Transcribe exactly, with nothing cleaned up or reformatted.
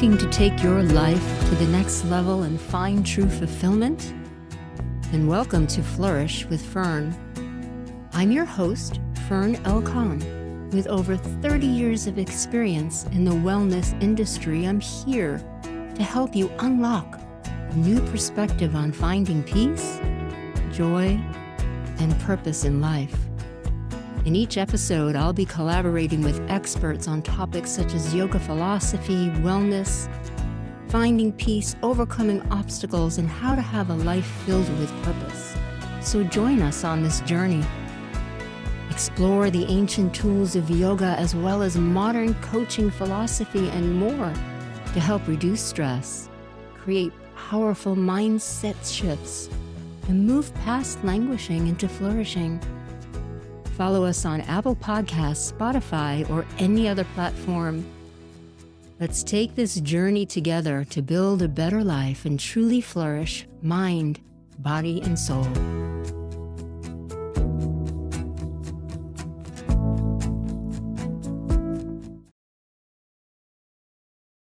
looking to take your life to the next level and find true fulfillment? Then welcome to Flourish with Fern. I'm your host, Fern L. Conn. With over thirty years of experience in the wellness industry, I'm here to help you unlock a new perspective on finding peace, joy, and purpose in life. In each episode, I'll be collaborating with experts on topics such as yoga philosophy, wellness, finding peace, overcoming obstacles, and how to have a life filled with purpose. So join us on this journey. Explore the ancient tools of yoga as well as modern coaching philosophy and more to help reduce stress, create powerful mindset shifts, and move past languishing into flourishing. Follow us on Apple Podcasts, Spotify, or any other platform. Let's take this journey together to build a better life and truly flourish mind, body, and soul.